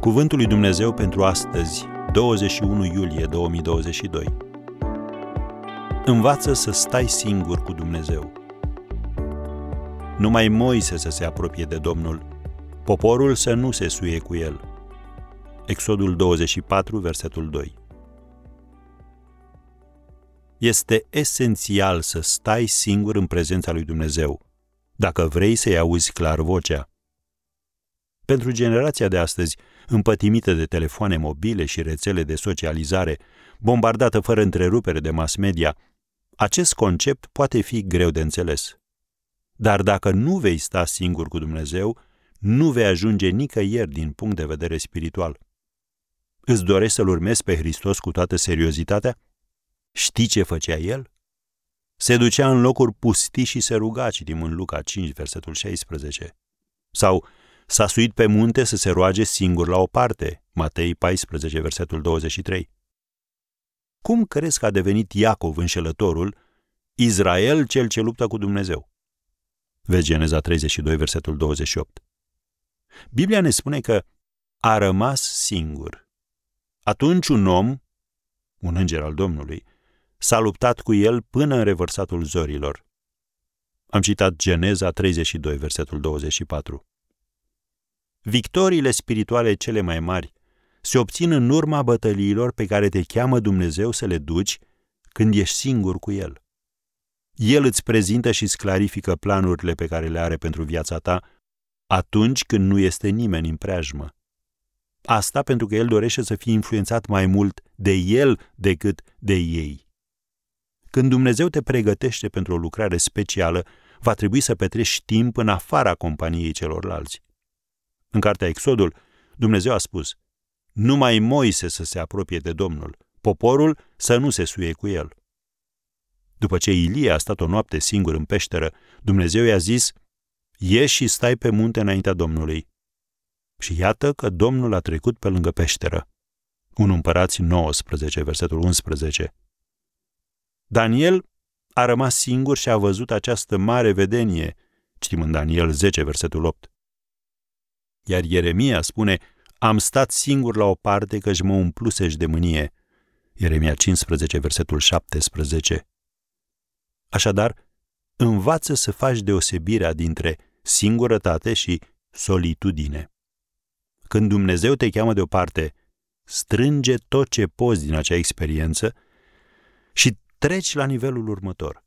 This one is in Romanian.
Cuvântul lui Dumnezeu pentru astăzi, 21 iulie 2022. Învață să stai singur cu Dumnezeu. Numai Moise să se apropie de Domnul, poporul să nu se suie cu el. Exodul 24, versetul 2. Este esențial să stai singur în prezența lui Dumnezeu, dacă vrei să-i auzi clar vocea. Pentru generația de astăzi, împătimită de telefoane mobile și rețele de socializare, bombardată fără întrerupere de mass media, acest concept poate fi greu de înțeles. Dar dacă nu vei sta singur cu Dumnezeu, nu vei ajunge nicăieri din punct de vedere spiritual. Îți dorești să-L urmezi pe Hristos cu toată seriozitatea? Știi ce făcea El? Se ducea în locuri pustii și se ruga, citim în Luca 5, versetul 16. Sau s-a suit pe munte să se roage singur la o parte, Matei 14, versetul 23. Cum crezi că a devenit Iacov înșelătorul, Israel cel ce luptă cu Dumnezeu? Vezi Geneza 32, versetul 28. Biblia ne spune că a rămas singur. Atunci un om, un înger al Domnului, s-a luptat cu el până în revărsatul zorilor. Am citat Geneza 32, versetul 24. Victoriile spirituale cele mai mari se obțin în urma bătăliilor pe care te cheamă Dumnezeu să le duci când ești singur cu El. El îți prezintă și îți clarifică planurile pe care le are pentru viața ta atunci când nu este nimeni în preajmă. Asta pentru că El dorește să fii influențat mai mult de El decât de ei. Când Dumnezeu te pregătește pentru o lucrare specială, va trebui să petreci timp în afara companiei celorlalți. În cartea Exodul, Dumnezeu a spus: numai Moise să se apropie de Domnul, poporul să nu se suie cu el. După ce Ilie a stat o noapte singur în peșteră, Dumnezeu i-a zis: ieși și stai pe munte înaintea Domnului. Și iată că Domnul a trecut pe lângă peșteră. 1 Împărați 19, versetul 11. Daniel a rămas singur și a văzut această mare vedenie, citim în Daniel 10, versetul 8. Iar Ieremia spune: am stat singur la o parte căci mă umplusești de mânie. Ieremia 15, versetul 17. Așadar, învață să faci deosebirea dintre singurătate și solitudine. Când Dumnezeu te cheamă deoparte, strânge tot ce poți din acea experiență și treci la nivelul următor.